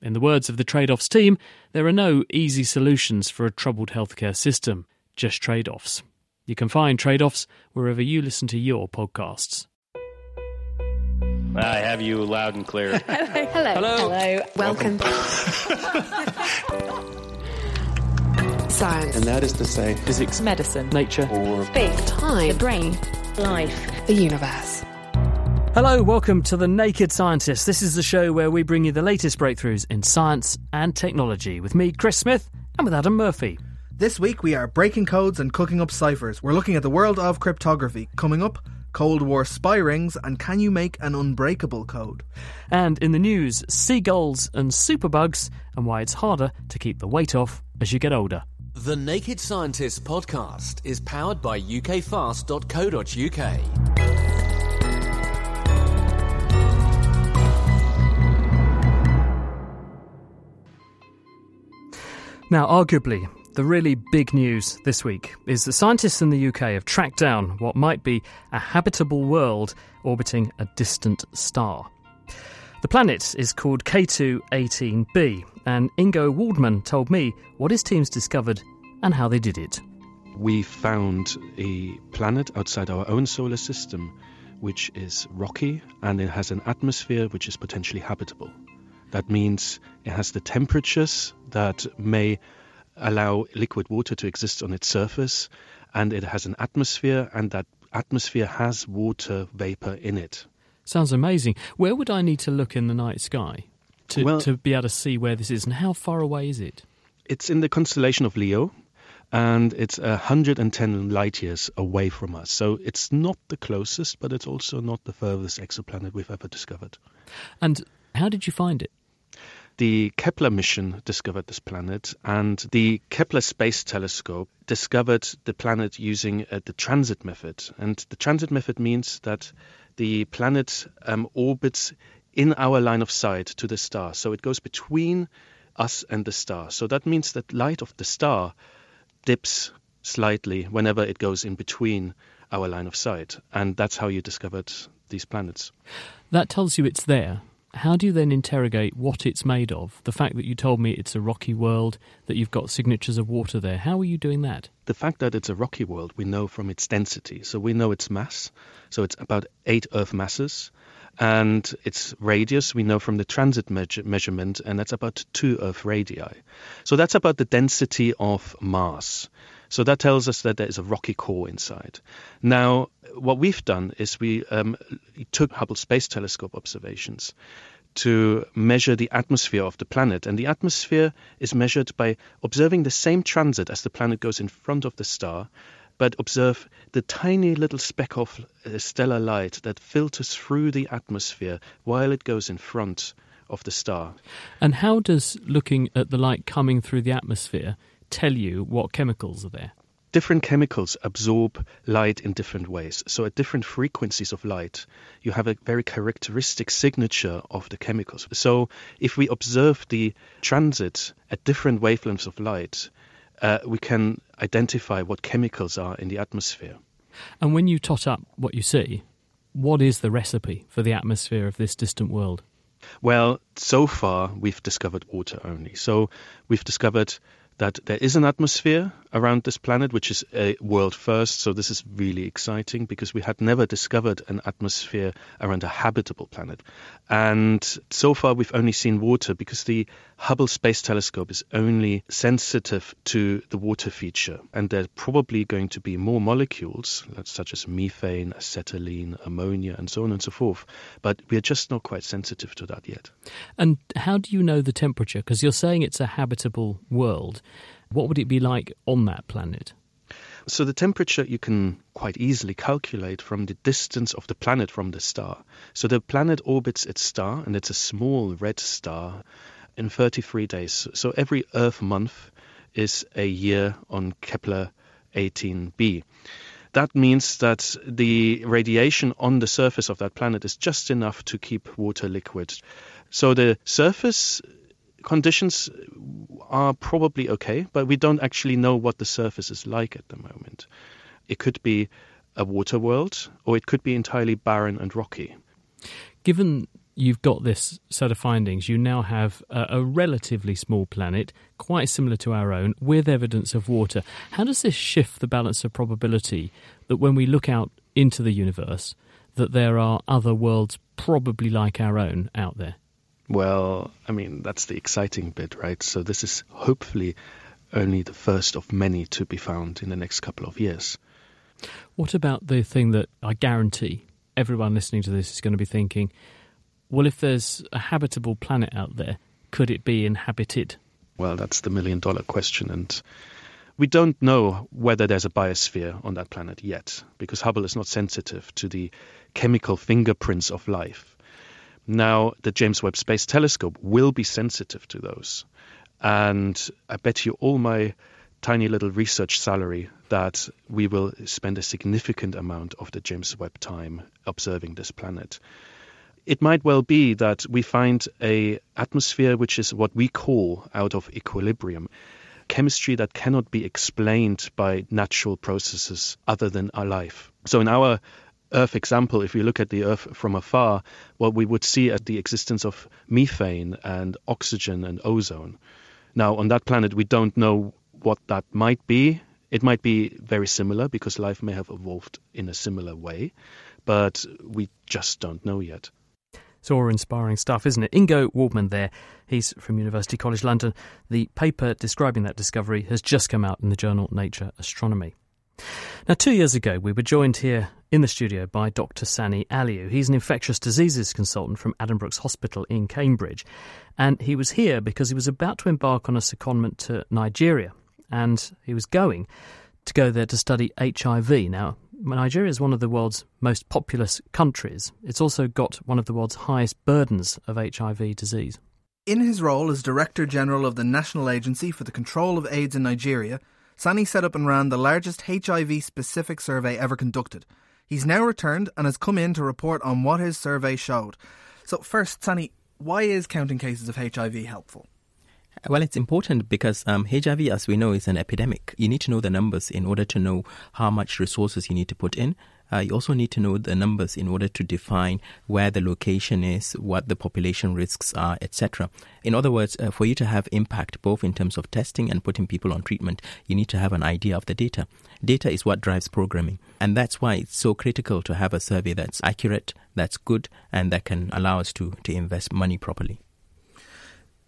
In the words of the Tradeoffs team, there are no easy solutions for a troubled healthcare system, just trade-offs. You can find Tradeoffs wherever you listen to your podcasts. I have you loud and clear. Hello. Hello. Hello. Welcome. Science. And that is to say physics, medicine, nature, or space, time, the brain, life, the universe. Hello, welcome to the Naked Scientists. This is the show where we bring you the latest breakthroughs in science and technology with me, Chris Smith, and with Adam Murphy. This week we are breaking codes and cooking up ciphers. We're looking at the world of cryptography. Coming up, Cold War spy rings, and can you make an unbreakable code? And in the news, seagulls and superbugs, and why it's harder to keep the weight off as you get older. The Naked Scientists podcast is powered by ukfast.co.uk. Now, arguably, the really big news this week is that scientists in the UK have tracked down what might be a habitable world orbiting a distant star. The planet is called K2-18b, and Ingo Waldman told me what his team's discovered and how they did it. We found a planet outside our own solar system which is rocky and it has an atmosphere which is potentially habitable. That means it has the temperatures that may allow liquid water to exist on its surface, and it has an atmosphere, and that atmosphere has water vapor in it. Sounds amazing. Where would I need to look in the night sky to be able to see where this is, and how far away is it? It's in the constellation of Leo, and it's 110 light years away from us. So it's not the closest, but it's also not the furthest exoplanet we've ever discovered. And how did you find it? The Kepler mission discovered this planet, and the Kepler Space Telescope discovered the planet using the transit method. And the transit method means that the planet orbits in our line of sight to the star. So it goes between us and the star. So that means that light of the star dips slightly whenever it goes in between our line of sight. And that's how you discovered these planets. That tells you it's there. How do you then interrogate what it's made of? The fact that you told me it's a rocky world, that you've got signatures of water there. How are you doing that? The fact that it's a rocky world, we know from its density. So we know its mass. So it's about 8 Earth masses. And its radius, we know from the transit measurement, and that's about 2 Earth radii. So that's about the density of mass. So that tells us that there is a rocky core inside. Now, what we've done is we took Hubble Space Telescope observations to measure the atmosphere of the planet. And the atmosphere is measured by observing the same transit as the planet goes in front of the star, but observe the tiny little speck of stellar light that filters through the atmosphere while it goes in front of the star. And how does looking at the light coming through the atmosphere tell you what chemicals are there? Different chemicals absorb light in different ways. So at different frequencies of light, you have a very characteristic signature of the chemicals. So if we observe the transit at different wavelengths of light, we can identify what chemicals are in the atmosphere. And when you tot up what you see, what is the recipe for the atmosphere of this distant world? Well, so far we've discovered water only. So we've discovered that there is an atmosphere around this planet, which is a world first. So this is really exciting because we had never discovered an atmosphere around a habitable planet. And so far we've only seen water because the Hubble Space Telescope is only sensitive to the water feature. And there are probably going to be more molecules, such as methane, acetylene, ammonia, and so on and so forth. But we're just not quite sensitive to that yet. And how do you know the temperature? Because you're saying it's a habitable world. What would it be like on that planet? So the temperature you can quite easily calculate from the distance of the planet from the star. So the planet orbits its star, and it's a small red star, in 33 days. So every Earth month is a year on Kepler 18b. That means that the radiation on the surface of that planet is just enough to keep water liquid. So the surface conditions are probably okay, but we don't actually know what the surface is like at the moment. It could be a water world, or it could be entirely barren and rocky. Given you've got this set of findings, you now have a relatively small planet, quite similar to our own, with evidence of water. How does this shift the balance of probability that when we look out into the universe, that there are other worlds probably like our own out there? Well, I mean, that's the exciting bit, right? So this is hopefully only the first of many to be found in the next couple of years. What about the thing that I guarantee everyone listening to this is going to be thinking, well, if there's a habitable planet out there, could it be inhabited? Well, that's the million-dollar question, and we don't know whether there's a biosphere on that planet yet, because Hubble is not sensitive to the chemical fingerprints of life. Now, the James Webb Space Telescope will be sensitive to those. And I bet you all my tiny little research salary that we will spend a significant amount of the James Webb time observing this planet. It might well be that we find an atmosphere which is what we call out of equilibrium, chemistry that cannot be explained by natural processes other than our life. So in our Earth example, if you look at the Earth from afar, well, we would see at the existence of methane and oxygen and ozone. Now, on that planet, we don't know what that might be. It might be very similar because life may have evolved in a similar way, but we just don't know yet. It's all inspiring stuff, isn't it? Ingo Waldman there. He's from University College London. The paper describing that discovery has just come out in the journal Nature Astronomy. Now, 2 years ago, we were joined here in the studio by Dr. Sani Aliyu. He's an infectious diseases consultant from Adam Brooks Hospital in Cambridge. And he was here because he was about to embark on a secondment to Nigeria. And he was going to go there to study HIV. Now, Nigeria is one of the world's most populous countries. It's also got one of the world's highest burdens of HIV disease. In his role as Director General of the National Agency for the Control of AIDS in Nigeria, Sani set up and ran the largest HIV-specific survey ever conducted. He's now returned and has come in to report on what his survey showed. So first, Sani, why is counting cases of HIV helpful? Well, it's important because HIV, as we know, is an epidemic. You need to know the numbers in order to know how much resources you need to put in. You also need to know the numbers in order to define where the location is, what the population risks are, etc. In other words, for you to have impact both in terms of testing and putting people on treatment, you need to have an idea of the data. Data is what drives programming. And that's why it's so critical to have a survey that's accurate, that's good, and that can allow us to invest money properly.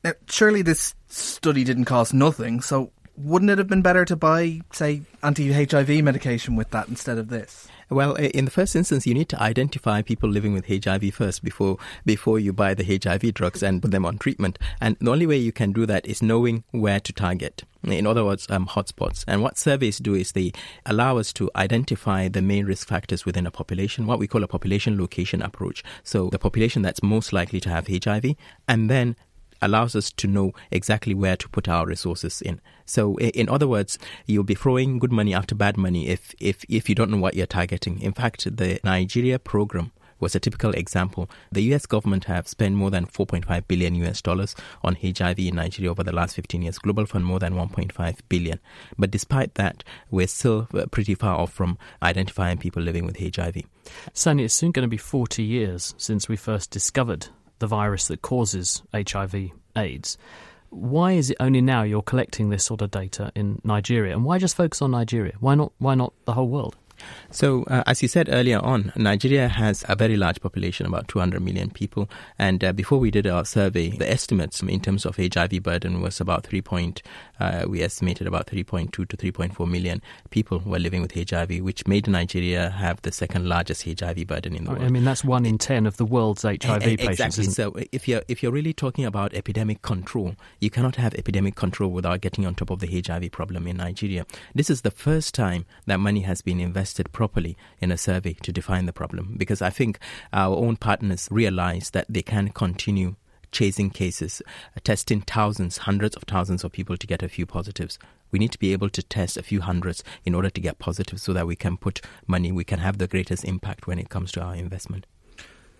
Now, surely this study didn't cost nothing, so wouldn't it have been better to buy, say, anti-HIV medication with that instead of this? Well, in the first instance, you need to identify people living with HIV first before you buy the HIV drugs and put them on treatment. And the only way you can do that is knowing where to target. In other words, hotspots. And what surveys do is they allow us to identify the main risk factors within a population, what we call a population location approach. So the population that's most likely to have HIV, and then allows us to know exactly where to put our resources in. So in other words, you'll be throwing good money after bad money if you don't know what you're targeting. In fact, the Nigeria program was a typical example. The US government have spent more than $4.5 billion on HIV in Nigeria over the last 15 years. Global Fund more than 1.5 billion. But despite that, we're still pretty far off from identifying people living with HIV. Sani, it's soon going to be 40 years since we first discovered the virus that causes HIV/AIDS. why is it only now you're collecting this sort of data in Nigeria? And why just focus on Nigeria? Why not the whole world? So, as you said earlier on, Nigeria has a very large population, about 200 million people. And before we did our survey, the estimates in terms of HIV burden was about we estimated about 3.2 to 3.4 million people were living with HIV, which made Nigeria have the second largest HIV burden in the world. I mean, that's 1 in 10 of the world's HIV patients. Exactly. So, if you're really talking about epidemic control, you cannot have epidemic control without getting on top of the HIV problem in Nigeria. This is the first time that money has been invested properly in a survey to define the problem, because I think our own partners realize that they can continue chasing cases, testing thousands, hundreds of thousands of people to get a few positives. We need to be able to test a few hundreds in order to get positives so that we can put money, we can have the greatest impact when it comes to our investment.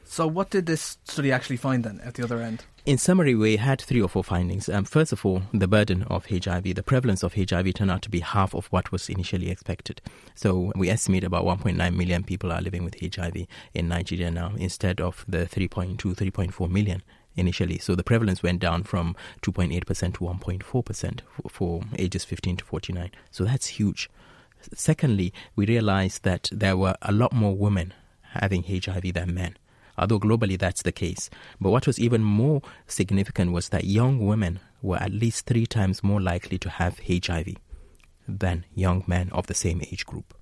So what did this study actually find then at the other end? In summary, we had 3 or 4 findings. First of all, the burden of HIV, the prevalence of HIV turned out to be half of what was initially expected. So we estimate about 1.9 million people are living with HIV in Nigeria now instead of the 3.2, 3.4 million initially. So the prevalence went down from 2.8% to 1.4% for ages 15 to 49. So that's huge. Secondly, we realized that there were a lot more women having HIV than men. Although globally that's the case. But what was even more significant was that young women were at least 3 times more likely to have HIV than young men of the same age group.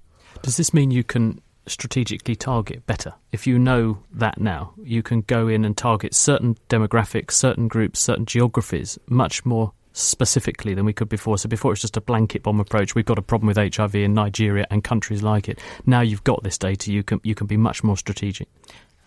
Does this mean you can strategically target better? If you know that now, you can go in and target certain demographics, certain groups, certain geographies much more specifically than we could before. So before it's just a blanket bomb approach, we've got a problem with HIV in Nigeria and countries like it. Now you've got this data, you can be much more strategic.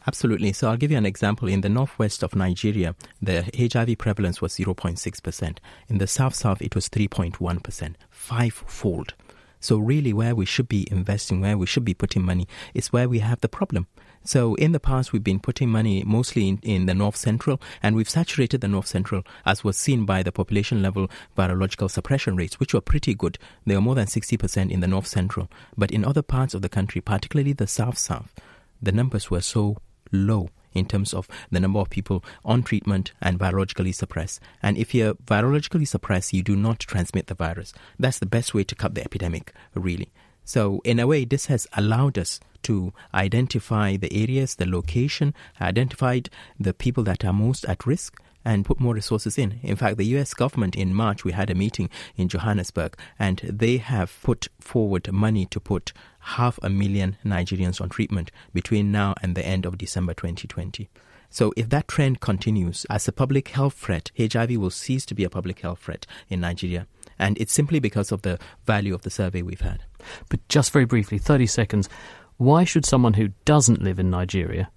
Absolutely. So I'll give you an example. In the northwest of Nigeria, the HIV prevalence was 0.6%. In the south-south, it was 3.1%, 5-fold. So really where we should be investing, where we should be putting money is where we have the problem. So in the past, we've been putting money mostly in the North Central, and we've saturated the North Central, as was seen by the population level virological suppression rates, which were pretty good. They were more than 60% in the North Central. But in other parts of the country, particularly the south-south, the numbers were so low in terms of the number of people on treatment and virologically suppressed. And if you're virologically suppressed, you do not transmit the virus. That's the best way to cut the epidemic, really. So in a way, this has allowed us to identify the areas, the location, identified the people that are most at risk, and put more resources in. In fact, the US government in March, we had a meeting in Johannesburg, and they have put forward money to put 500,000 Nigerians on treatment between now and the end of December 2020. So if that trend continues as a public health threat, HIV will cease to be a public health threat in Nigeria. And it's simply because of the value of the survey we've had. But just very briefly, 30 seconds, why should someone who doesn't live in Nigeria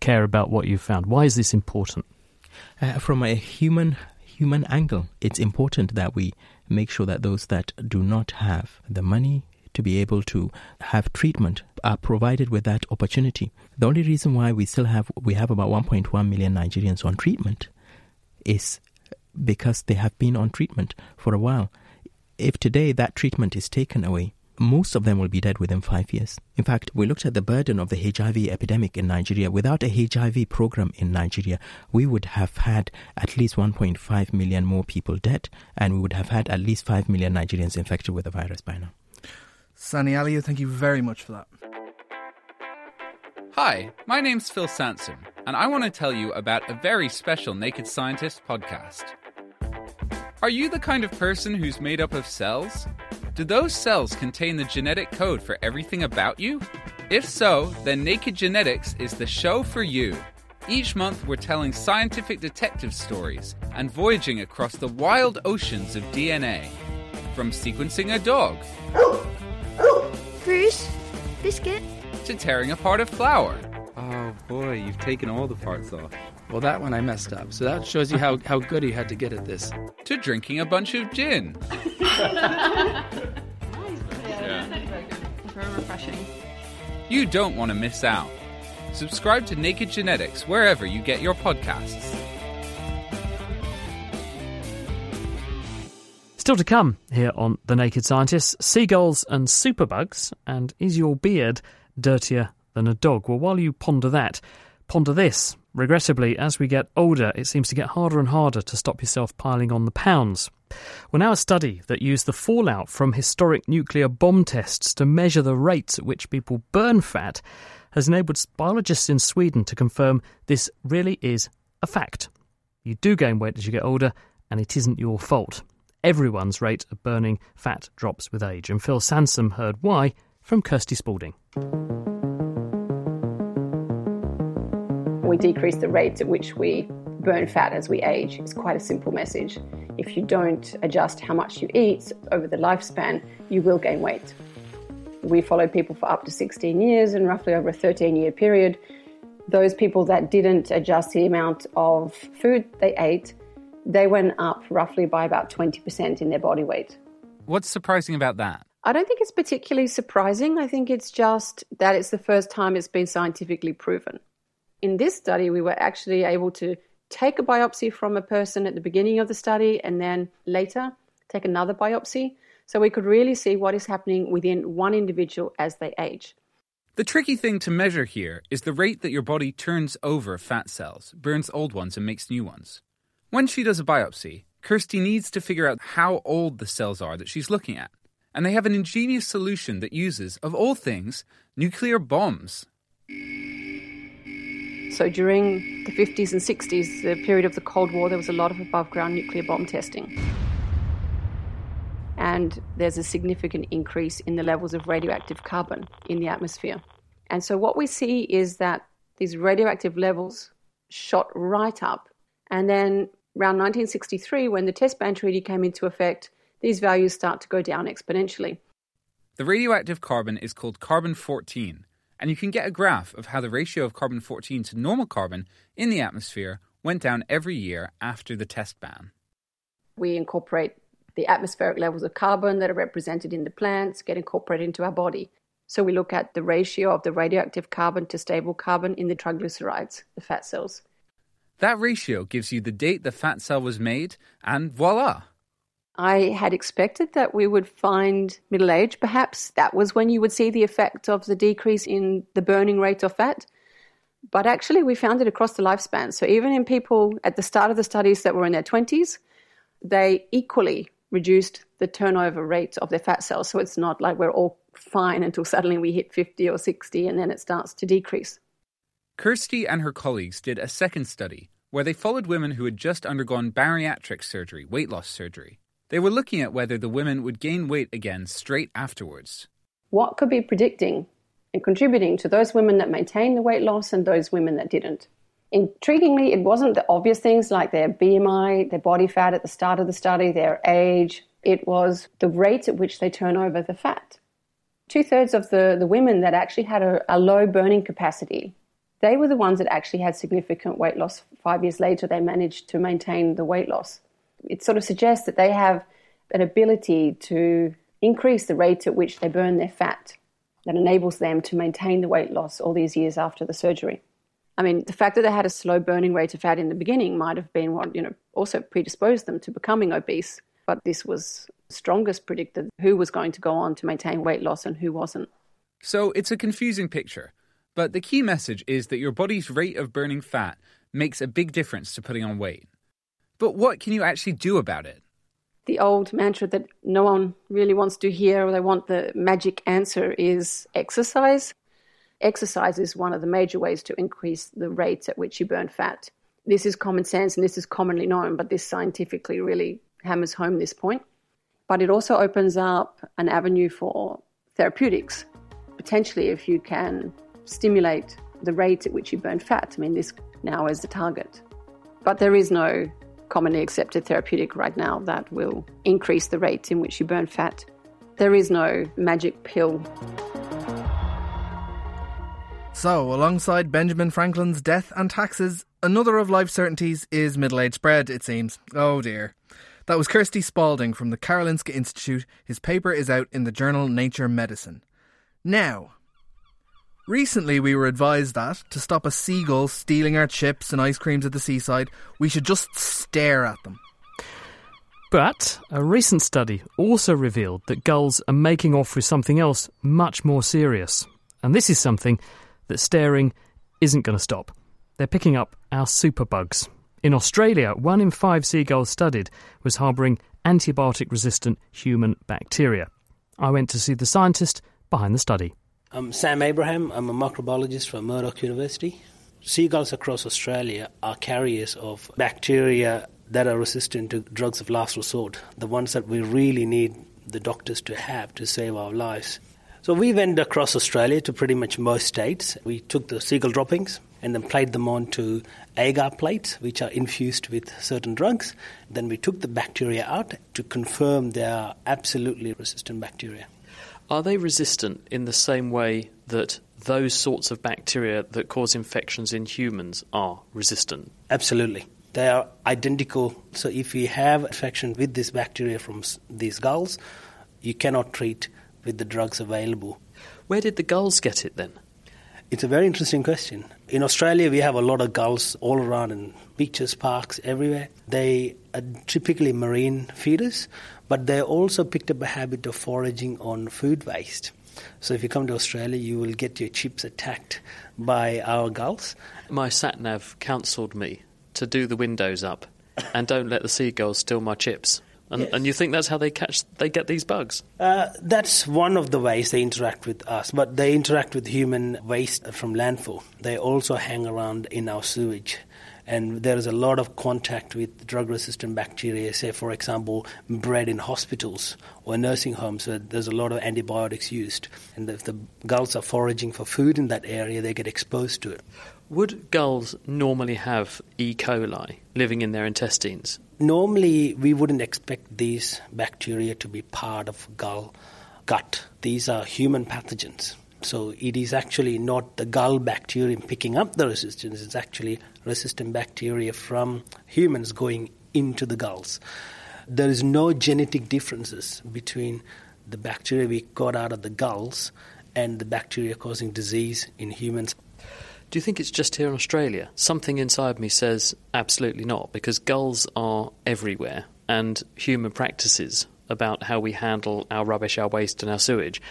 care about what you've found? Why is this important? From a human angle, it's important that we make sure that those that do not have the money to be able to have treatment are provided with that opportunity. The only reason why we have about 1.1 million Nigerians on treatment is because they have been on treatment for a while. If today that treatment is taken away, most of them will be dead within 5 years. In fact, we looked at the burden of the HIV epidemic in Nigeria. Without a HIV program in Nigeria, we would have had at least 1.5 million more people dead, and we would have had at least 5 million Nigerians infected with the virus by now. Sani Aliyu, thank you very much for that. Hi, my name's Phil Sansom, and I want to tell you about a very special Naked Scientist podcast. Are you the kind of person who's made up of cells? Do those cells contain the genetic code for everything about you? If so, then Naked Genetics is the show for you. Each month we're telling scientific detective stories and voyaging across the wild oceans of DNA. From sequencing a dog... Bruce, biscuit. ...to tearing apart a flower. Oh boy, you've taken all the parts off. Well, that one I messed up, so that shows you how good he had to get at this. To drinking a bunch of gin. Yeah. Very refreshing. You don't want to miss out. Subscribe to Naked Genetics wherever you get your podcasts. Still to come here on The Naked Scientists, seagulls and superbugs, and is your beard dirtier than a dog? Well, while you ponder that, Ponder this. Regrettably, as we get older, it seems to get harder and harder to stop yourself piling on the pounds. Well, now a study that used the fallout from historic nuclear bomb tests to measure the rates at which people burn fat has enabled biologists in Sweden to confirm this really is a fact. You do gain weight as you get older, and it isn't your fault. Everyone's rate of burning fat drops with age, and Phil Sansom heard why from Kirsty Spaulding. We decrease the rates at which we burn fat as we age. It's quite a simple message. If you don't adjust how much you eat over the lifespan, you will gain weight. We followed people for up to 16 years and roughly over a 13-year period. Those people that didn't adjust the amount of food they ate, they went up roughly by about 20% in their body weight. What's surprising about that? I don't think it's particularly surprising. I think it's just that it's the first time it's been scientifically proven. In this study, we were actually able to take a biopsy from a person at the beginning of the study and then later take another biopsy. So we could really see what is happening within one individual as they age. The tricky thing to measure here is the rate that your body turns over fat cells, burns old ones and makes new ones. When she does a biopsy, Kirsty needs to figure out how old the cells are that she's looking at. And they have an ingenious solution that uses, of all things, nuclear bombs. So during the 50s and 60s, the period of the Cold War, there was a lot of above-ground nuclear bomb testing. And there's a significant increase in the levels of radioactive carbon in the atmosphere. And so what we see is that these radioactive levels shot right up. And then around 1963, when the test ban treaty came into effect, these values start to go down exponentially. The radioactive carbon is called carbon-14, and you can get a graph of how the ratio of carbon-14 to normal carbon in the atmosphere went down every year after the test ban. We incorporate the atmospheric levels of carbon that are represented in the plants, get incorporated into our body. So we look at the ratio of the radioactive carbon to stable carbon in the triglycerides, the fat cells. That ratio gives you the date the fat cell was made, and voila! I had expected that we would find middle age, perhaps. That was when you would see the effect of the decrease in the burning rate of fat. But actually, we found it across the lifespan. So even in people at the start of the studies that were in their 20s, they equally reduced the turnover rate of their fat cells. So it's not like we're all fine until suddenly we hit 50 or 60 and then it starts to decrease. Kirsty and her colleagues did a second study where they followed women who had just undergone bariatric surgery, weight loss surgery. They were looking at whether the women would gain weight again straight afterwards. What could be predicting and contributing to those women that maintained the weight loss and those women that didn't? Intriguingly, it wasn't the obvious things like their BMI, their body fat at the start of the study, their age. It was the rate at which they turn over the fat. 2/3 of the women that actually had a low burning capacity, they were the ones that actually had significant weight loss. 5 years later, they managed to maintain the weight loss. It sort of suggests that they have an ability to increase the rate at which they burn their fat that enables them to maintain the weight loss all these years after the surgery. I mean, the fact that they had a slow burning rate of fat in the beginning might have been what, also predisposed them to becoming obese, but this was strongest predicted who was going to go on to maintain weight loss and who wasn't. So it's a confusing picture, but the key message is that your body's rate of burning fat makes a big difference to putting on weight. But what can you actually do about it? The old mantra that no one really wants to hear or they want the magic answer is exercise. Exercise is one of the major ways to increase the rates at which you burn fat. This is common sense and this is commonly known, but this scientifically really hammers home this point. But it also opens up an avenue for therapeutics. Potentially, if you can stimulate the rate at which you burn fat. I mean, this now is the target. But there is no commonly accepted therapeutic right now that will increase the rate in which you burn fat. There is no magic pill. So, alongside Benjamin Franklin's death and taxes, another of life's certainties is middle-aged spread, it seems. Oh dear. That was Kirsty Spaulding from the Karolinska Institute. His paper is out in the journal Nature Medicine. Now, recently we were advised that, to stop a seagull stealing our chips and ice creams at the seaside, we should just stare at them. But a recent study also revealed that gulls are making off with something else much more serious. And this is something that staring isn't going to stop. They're picking up our superbugs. In Australia, 1 in 5 seagulls studied was harbouring antibiotic-resistant human bacteria. I went to see the scientist behind the study. I'm Sam Abraham. I'm a microbiologist from Murdoch University. Seagulls across Australia are carriers of bacteria that are resistant to drugs of last resort, the ones that we really need the doctors to have to save our lives. So we went across Australia to pretty much most states. We took the seagull droppings and then played them onto agar plates, which are infused with certain drugs. Then we took the bacteria out to confirm they are absolutely resistant bacteria. Are they resistant in the same way that those sorts of bacteria that cause infections in humans are resistant? Absolutely. They are identical. So if you have infection with this bacteria from these gulls, you cannot treat with the drugs available. Where did the gulls get it then? It's a very interesting question. In Australia, we have a lot of gulls all around in beaches, parks, everywhere. They are typically marine feeders, but they also picked up a habit of foraging on food waste. So if you come to Australia, you will get your chips attacked by our gulls. My sat-nav counselled me to do the windows up and don't let the seagulls steal my chips. And, yes. And you think that's how they get these bugs? That's one of the ways they interact with us, but they interact with human waste from landfill. They also hang around in our sewage, and there is a lot of contact with drug-resistant bacteria, say, for example, bred in hospitals or nursing homes where there's a lot of antibiotics used. And if the gulls are foraging for food in that area, they get exposed to it. Would gulls normally have E. coli living in their intestines? Normally, we wouldn't expect these bacteria to be part of gull gut. These are human pathogens. So it is actually not the gull bacterium picking up the resistance. It's actually resistant bacteria from humans going into the gulls. There is no genetic differences between the bacteria we got out of the gulls and the bacteria causing disease in humans. Do you think it's just here in Australia? Something inside me says absolutely not, because gulls are everywhere, and human practices about how we handle our rubbish, our waste and our sewage,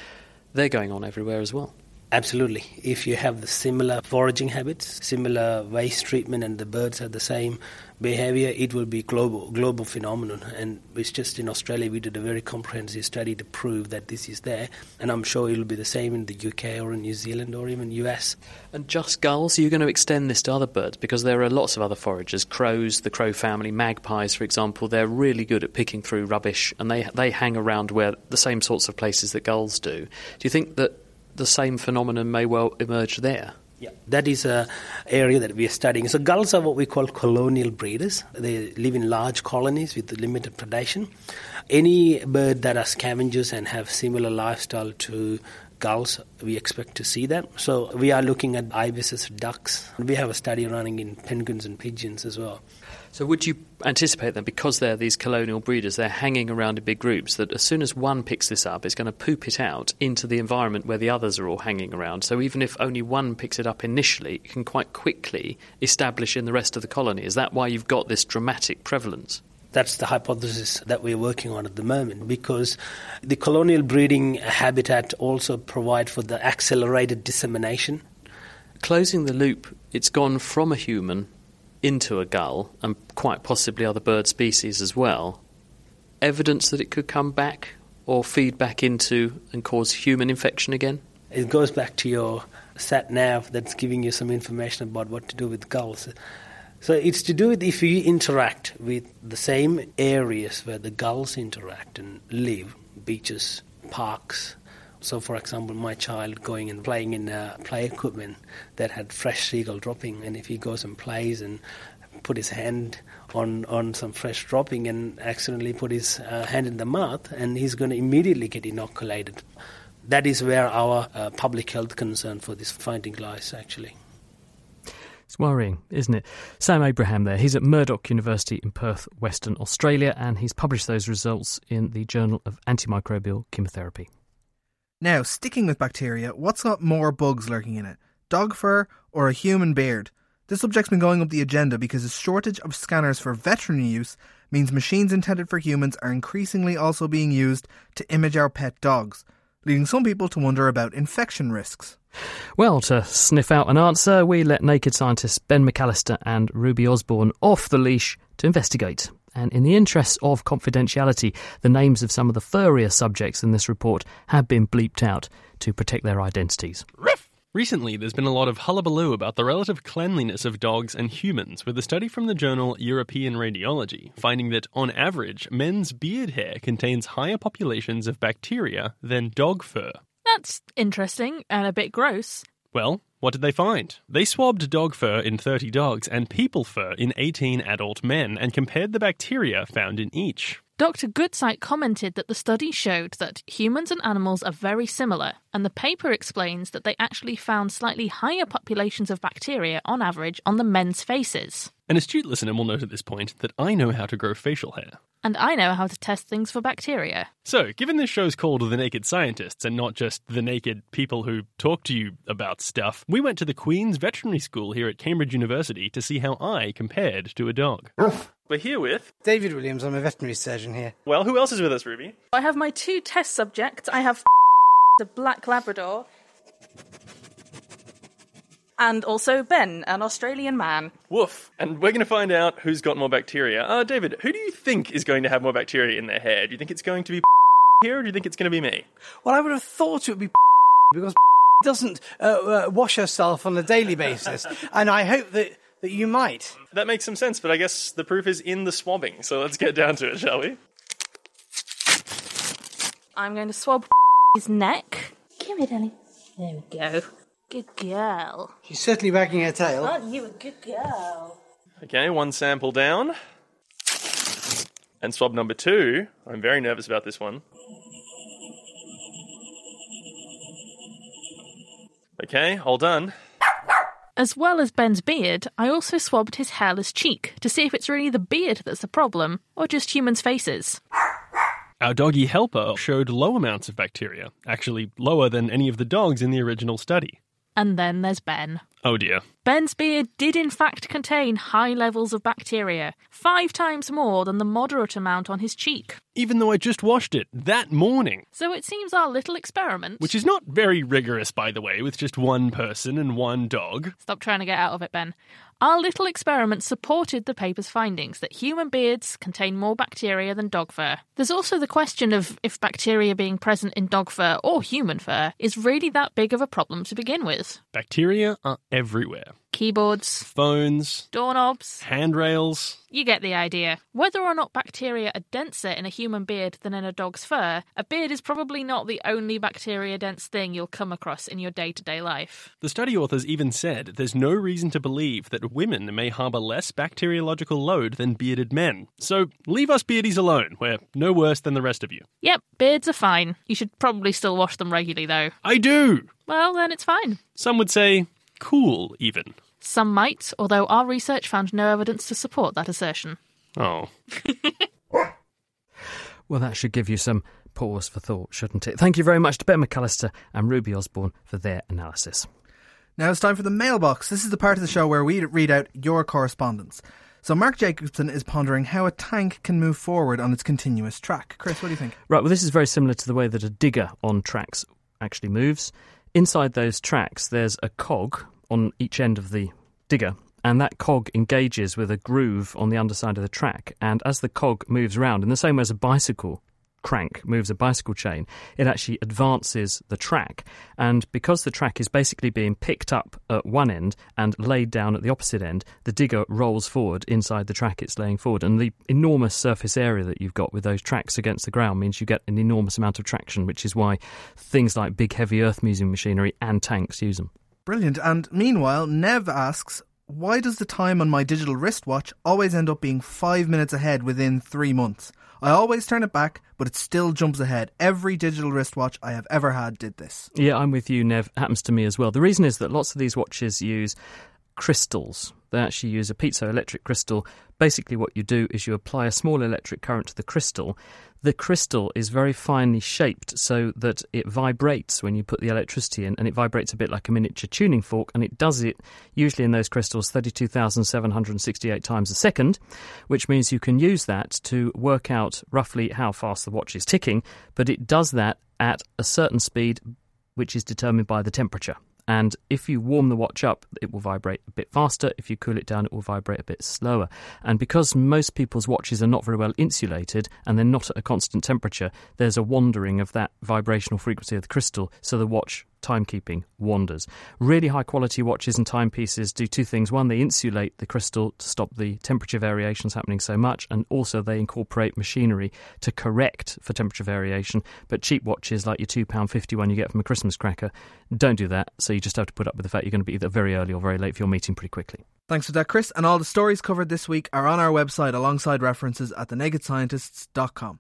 they're going on everywhere as well. Absolutely. If you have the similar foraging habits, similar waste treatment, and the birds have the same behaviour, it will be global phenomenon. And it's just in Australia we did a very comprehensive study to prove that this is there, and I'm sure it will be the same in the UK or in New Zealand or even US. And just gulls? Are you going to extend this to other birds? Because there are lots of other foragers, crows, the crow family, magpies, for example. They're really good at picking through rubbish, and they hang around where the same sorts of places that gulls do. Do you think that the same phenomenon may well emerge there? Yeah, that is an area that we are studying. So gulls are what we call colonial breeders. They live in large colonies with limited predation. Any bird that are scavengers and have similar lifestyle to gulls, we expect to see that. So we are looking at ibises, ducks. We have a study running in penguins and pigeons as well. So would you anticipate that because they're these colonial breeders, they're hanging around in big groups, that as soon as one picks this up, it's going to poop it out into the environment where the others are all hanging around? So even if only one picks it up initially, it can quite quickly establish in the rest of the colony. Is that why you've got this dramatic prevalence? That's the hypothesis that we're working on at the moment, because the colonial breeding habitat also provides for the accelerated dissemination. Closing the loop, it's gone from a human into a gull and quite possibly other bird species as well. Evidence that it could come back or feed back into and cause human infection again? It goes back to your sat-nav that's giving you some information about what to do with gulls. So it's to do with if you interact with the same areas where the gulls interact and live, beaches, parks. So, for example, my child going and playing in play equipment that had fresh seagull dropping, and if he goes and plays and put his hand on some fresh dropping and accidentally put his hand in the mouth, and he's going to immediately get inoculated. That is where our public health concern for this finding lies, actually. It's worrying, isn't it? Sam Abraham there. He's at Murdoch University in Perth, Western Australia, and he's published those results in the Journal of Antimicrobial Chemotherapy. Now, sticking with bacteria, what's got more bugs lurking in it? Dog fur or a human beard? This subject's been going up the agenda because a shortage of scanners for veterinary use means machines intended for humans are increasingly also being used to image our pet dogs, leading some people to wonder about infection risks. Well, to sniff out an answer, we let Naked Scientists Ben McAllister and Ruby Osborne off the leash to investigate. And in the interests of confidentiality, the names of some of the furrier subjects in this report have been bleeped out to protect their identities. Riff! Recently, there's been a lot of hullabaloo about the relative cleanliness of dogs and humans, with a study from the journal European Radiology finding that, on average, men's beard hair contains higher populations of bacteria than dog fur. That's interesting and a bit gross. Well, what did they find? They swabbed dog fur in 30 dogs and people fur in 18 adult men and compared the bacteria found in each. Dr. Goodsite commented that the study showed that humans and animals are very similar, and the paper explains that they actually found slightly higher populations of bacteria on average on the men's faces. An astute listener will note at this point that I know how to grow facial hair. And I know how to test things for bacteria. So, given this show's called The Naked Scientists and not just the naked people who talk to you about stuff, we went to the Queen's Veterinary School here at Cambridge University to see how I compared to a dog. We're here with... David Williams, I'm a veterinary surgeon here. Well, who else is with us, Ruby? I have my two test subjects. I have the Black Labrador and also Ben, an Australian man. Woof. And we're going to find out who's got more bacteria. David, who do you think is going to have more bacteria in their hair? Do you think it's going to be here, or do you think it's going to be me? Well, I would have thought it would be because doesn't wash herself on a daily basis. And I hope that you might. That makes some sense, but I guess the proof is in the swabbing, so let's get down to it, shall we? I'm going to swab his neck. Give me, Danny. There we go. Good girl. She's certainly wagging her tail. Aren't you a good girl? Okay, one sample down. And swab number two. I'm very nervous about this one. Okay, all done. As well as Ben's beard, I also swabbed his hairless cheek to see if it's really the beard that's the problem, or just humans' faces. Our doggy helper showed low amounts of bacteria, actually lower than any of the dogs in the original study. And then there's Ben. Oh dear. Ben's beard did in fact contain high levels of bacteria, 5 times more than the moderate amount on his cheek. Even though I just washed it that morning. So it seems our little experiment... Which is not very rigorous, by the way, with just one person and one dog. Stop trying to get out of it, Ben. Our little experiment supported the paper's findings that human beards contain more bacteria than dog fur. There's also the question of if bacteria being present in dog fur or human fur is really that big of a problem to begin with. Bacteria are everywhere. Keyboards, phones, doorknobs, handrails. You get the idea. Whether or not bacteria are denser in a human beard than in a dog's fur, a beard is probably not the only bacteria-dense thing you'll come across in your day-to-day life. The study authors even said there's no reason to believe that women may harbour less bacteriological load than bearded men. So leave us beardies alone. We're no worse than the rest of you. Yep, beards are fine. You should probably still wash them regularly, though. I do! Well, then it's fine. Some would say... cool, even. Some might, although our research found no evidence to support that assertion. Oh. Well, that should give you some pause for thought, shouldn't it? Thank you very much to Ben McAllister and Ruby Osborne for their analysis. Now it's time for the mailbox. This is the part of the show where we read out your correspondence. So Mark Jacobson is pondering how a tank can move forward on its continuous track. Chris, what do you think? Right, well, this is very similar to the way that a digger on tracks actually moves. Inside those tracks, there's a cog on each end of the digger, and that cog engages with a groove on the underside of the track. And as the cog moves around, in the same way as a bicycle crank moves a bicycle chain, it actually advances the track. And because the track is basically being picked up at one end and laid down at the opposite end, the digger rolls forward inside the track it's laying forward. And the enormous surface area that you've got with those tracks against the ground means you get an enormous amount of traction, which is why things like big heavy earth-moving machinery and tanks use them. Brilliant. And meanwhile, Nev asks, why does the time on my digital wristwatch always end up being 5 minutes ahead within 3 months? I always turn it back, but it still jumps ahead. Every digital wristwatch I have ever had did this. Yeah, I'm with you, Nev. Happens to me as well. The reason is that lots of these watches use crystals. They actually use a piezoelectric crystal. Basically what you do is you apply a small electric current to the crystal. The crystal is very finely shaped so that it vibrates when you put the electricity in, and it vibrates a bit like a miniature tuning fork, and it does it usually in those crystals 32,768 times a second, which means you can use that to work out roughly how fast the watch is ticking, but it does that at a certain speed which is determined by the temperature. And if you warm the watch up, it will vibrate a bit faster. If you cool it down, it will vibrate a bit slower. And because most people's watches are not very well insulated and they're not at a constant temperature, there's a wandering of that vibrational frequency of the crystal, so the watch timekeeping wanders. Really high-quality watches and timepieces do two things. One, they insulate the crystal to stop the temperature variations happening so much, and also they incorporate machinery to correct for temperature variation. But cheap watches, like your £2.50 one you get from a Christmas cracker, don't do that, so you just have to put up with the fact you're going to be either very early or very late for your meeting pretty quickly. Thanks for that, Chris. And all the stories covered this week are on our website alongside references at thenakedscientists.com.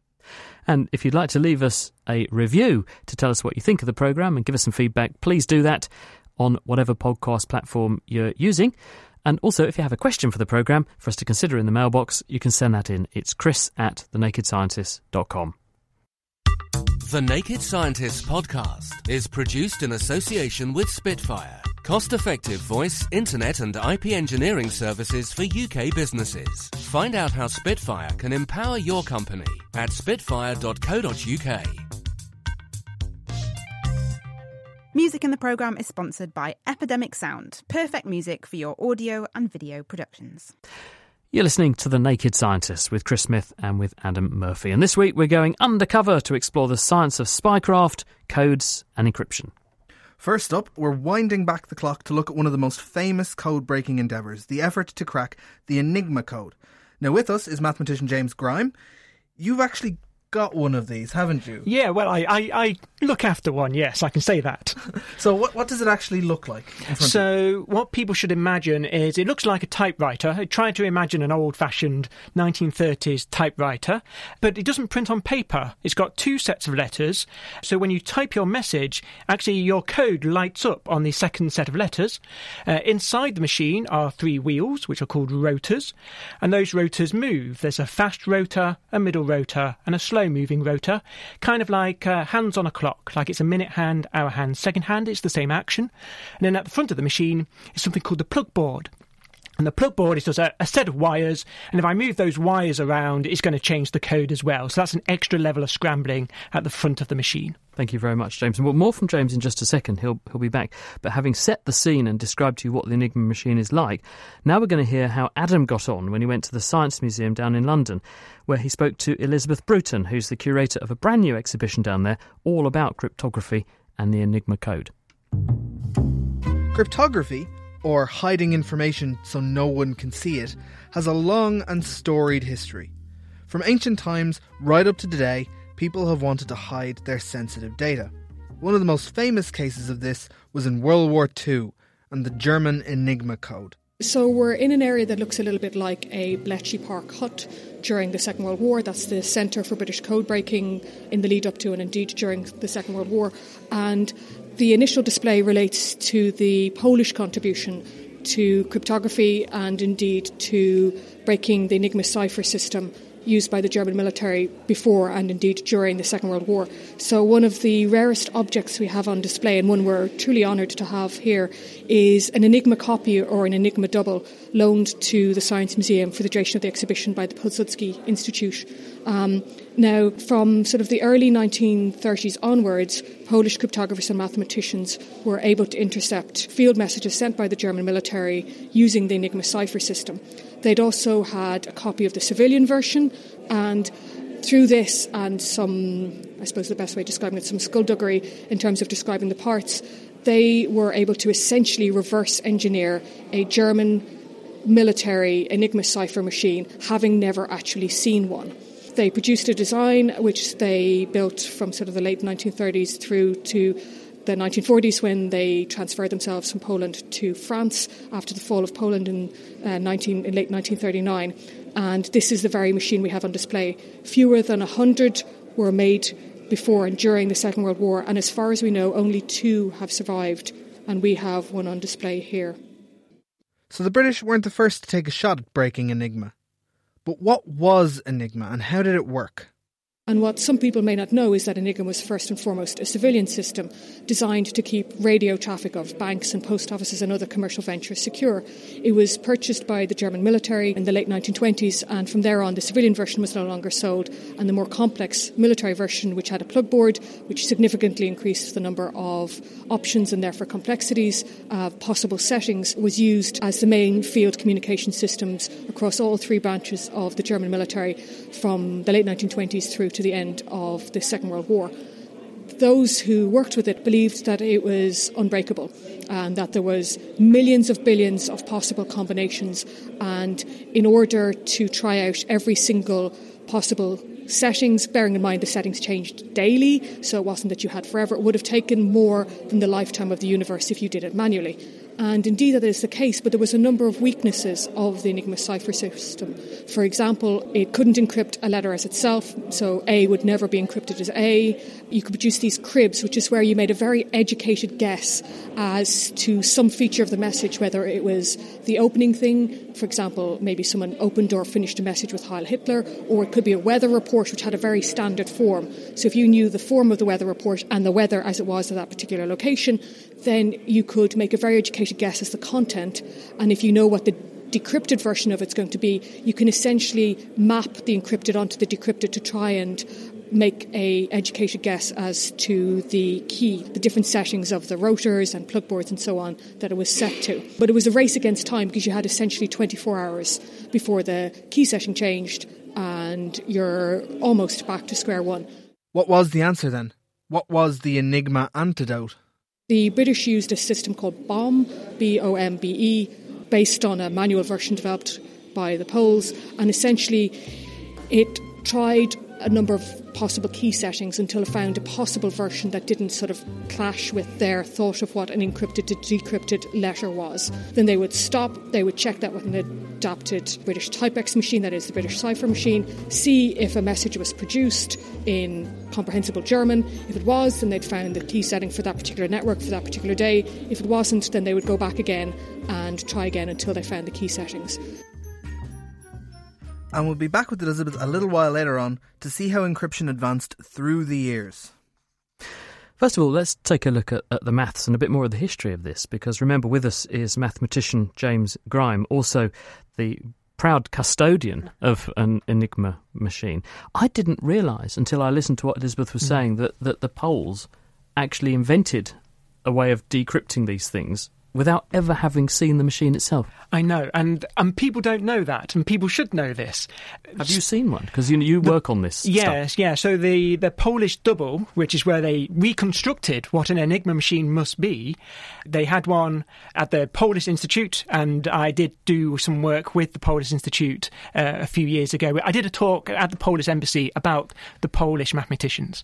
And if you'd like to leave us a review to tell us what you think of the programme and give us some feedback, please do that on whatever podcast platform you're using. And also, if you have a question for the programme for us to consider in the mailbox, you can send that in. It's chris@thenakedscientists.com. The Naked Scientists podcast is produced in association with Spitfire, cost-effective voice, internet and IP engineering services for UK businesses. Find out how Spitfire can empower your company at spitfire.co.uk. Music in the programme is sponsored by Epidemic Sound, perfect music for your audio and video productions. You're listening to The Naked Scientists with Chris Smith and with Adam Murphy. And this week we're going undercover to explore the science of spycraft, codes and encryption. First up, we're winding back the clock to look at one of the most famous code-breaking endeavours, the effort to crack the Enigma code. Now with us is mathematician James Grime. You've actually got one of these, haven't you? Yeah, well, I look after one, yes, I can say that. So what does it actually look like? So what people should imagine is it looks like a typewriter. I tried to imagine an old-fashioned 1930s typewriter, but it doesn't print on paper. It's got two sets of letters, so when you type your message, actually your code lights up on the second set of letters. Inside the machine are three wheels, which are called rotors, and those rotors move. There's a fast rotor, a middle rotor, and a slow moving rotor, kind of like hands on a clock, like it's a minute hand, hour hand, second hand, it's the same action. And then at the front of the machine is something called the plug board. And the plug board is just a set of wires, and if I move those wires around, it's going to change the code as well. So that's an extra level of scrambling at the front of the machine. Thank you very much, James. And more from James in just a second. He'll be back. But having set the scene and described to you what the Enigma machine is like, now we're going to hear how Adam got on when he went to the Science Museum down in London, where he spoke to Elizabeth Bruton, who's the curator of a brand new exhibition down there all about cryptography and the Enigma code. Cryptography, or hiding information so no one can see it, has a long and storied history. From ancient times right up to today, people have wanted to hide their sensitive data. One of the most famous cases of this was in World War II and the German Enigma code. So we're in an area that looks a little bit like a Bletchley Park hut during the Second World War. That's the centre for British code breaking in the lead up to and indeed during the Second World War. And the initial display relates to the Polish contribution to cryptography and indeed to breaking the Enigma cipher system used by the German military before and indeed during the Second World War. So one of the rarest objects we have on display, and one we're truly honoured to have here, is an Enigma copy or an Enigma double loaned to the Science Museum for the duration of the exhibition by the Pilsudski Institute. Now, from sort of the early 1930s onwards, Polish cryptographers and mathematicians were able to intercept field messages sent by the German military using the Enigma cipher system. They'd also had a copy of the civilian version, and through this and some, I suppose the best way of describing it, some skullduggery in terms of describing the parts, they were able to essentially reverse engineer a German military Enigma cipher machine, having never actually seen one. They produced a design which they built from sort of the late 1930s through to the 1940s, when they transferred themselves from Poland to France after the fall of Poland in late 1939. And this is the very machine we have on display. Fewer than 100 were made before and during the Second World War, and as far as we know, only two have survived, and we have one on display here. So the British weren't the first to take a shot at breaking Enigma. But what was Enigma and how did it work? And what some people may not know is that Enigma was first and foremost a civilian system designed to keep radio traffic of banks and post offices and other commercial ventures secure. It was purchased by the German military in the late 1920s, and from there on the civilian version was no longer sold, and the more complex military version, which had a plug board, which significantly increased the number of options and therefore complexities, possible settings, was used as the main field communication systems across all three branches of the German military from the late 1920s through to the end of the Second World War. Those who worked with it believed that it was unbreakable and that there was millions of billions of possible combinations, and in order to try out every single possible settings, bearing in mind the settings changed daily, so it wasn't that you had forever, it would have taken more than the lifetime of the universe if you did it manually. And indeed that is the case, but there was a number of weaknesses of the Enigma cipher system. For example, it couldn't encrypt a letter as itself, so A would never be encrypted as A. You could produce these cribs, which is where you made a very educated guess as to some feature of the message, whether it was the opening thing, for example, maybe someone opened or finished a message with Heil Hitler, or it could be a weather report which had a very standard form. So if you knew the form of the weather report and the weather as it was at that particular location, then you could make a very educated guess as the content, and if you know what the decrypted version of it's going to be, you can essentially map the encrypted onto the decrypted to try and make a educated guess as to the key, the different settings of the rotors and plug boards and so on that it was set to. But it was a race against time because you had essentially 24 hours before the key setting changed, and you're almost back to square one. What was the answer then? What was the Enigma antidote? The British used a system called BOMBE, B-O-M-B-E, based on a manual version developed by the Poles, and essentially it tried a number of possible key settings until it found a possible version that didn't sort of clash with their thought of what an encrypted to decrypted letter was. Then they would stop, they would check that with an adapted British Typex machine, that is the British cipher machine, see if a message was produced in comprehensible German. If it was, then they'd found the key setting for that particular network for that particular day. If it wasn't, then they would go back again and try again until they found the key settings. And we'll be back with Elizabeth a little while later on to see how encryption advanced through the years. First of all, let's take a look at the maths and a bit more of the history of this, because remember, with us is mathematician James Grime, also the proud custodian of an Enigma machine. I didn't realise until I listened to what Elizabeth was saying that the Poles actually invented a way of decrypting these things without ever having seen the machine itself. I know, and people don't know that, and people should know this. Have you seen one? Because you work on this stuff. Yes, so the Polish double, which is where they reconstructed what an Enigma machine must be, they had one at the Polish Institute, and I did do some work with the Polish Institute a few years ago. I did a talk at the Polish Embassy about the Polish mathematicians.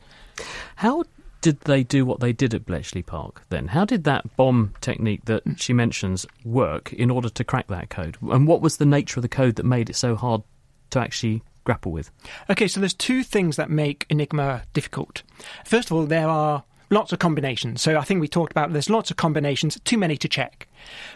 How did they do what they did at Bletchley Park then? How did that bomb technique that she mentions work in order to crack that code? And what was the nature of the code that made it so hard to actually grapple with? OK, so there's two things that make Enigma difficult. First of all, there are lots of combinations. So I think we talked about there's lots of combinations, too many to check.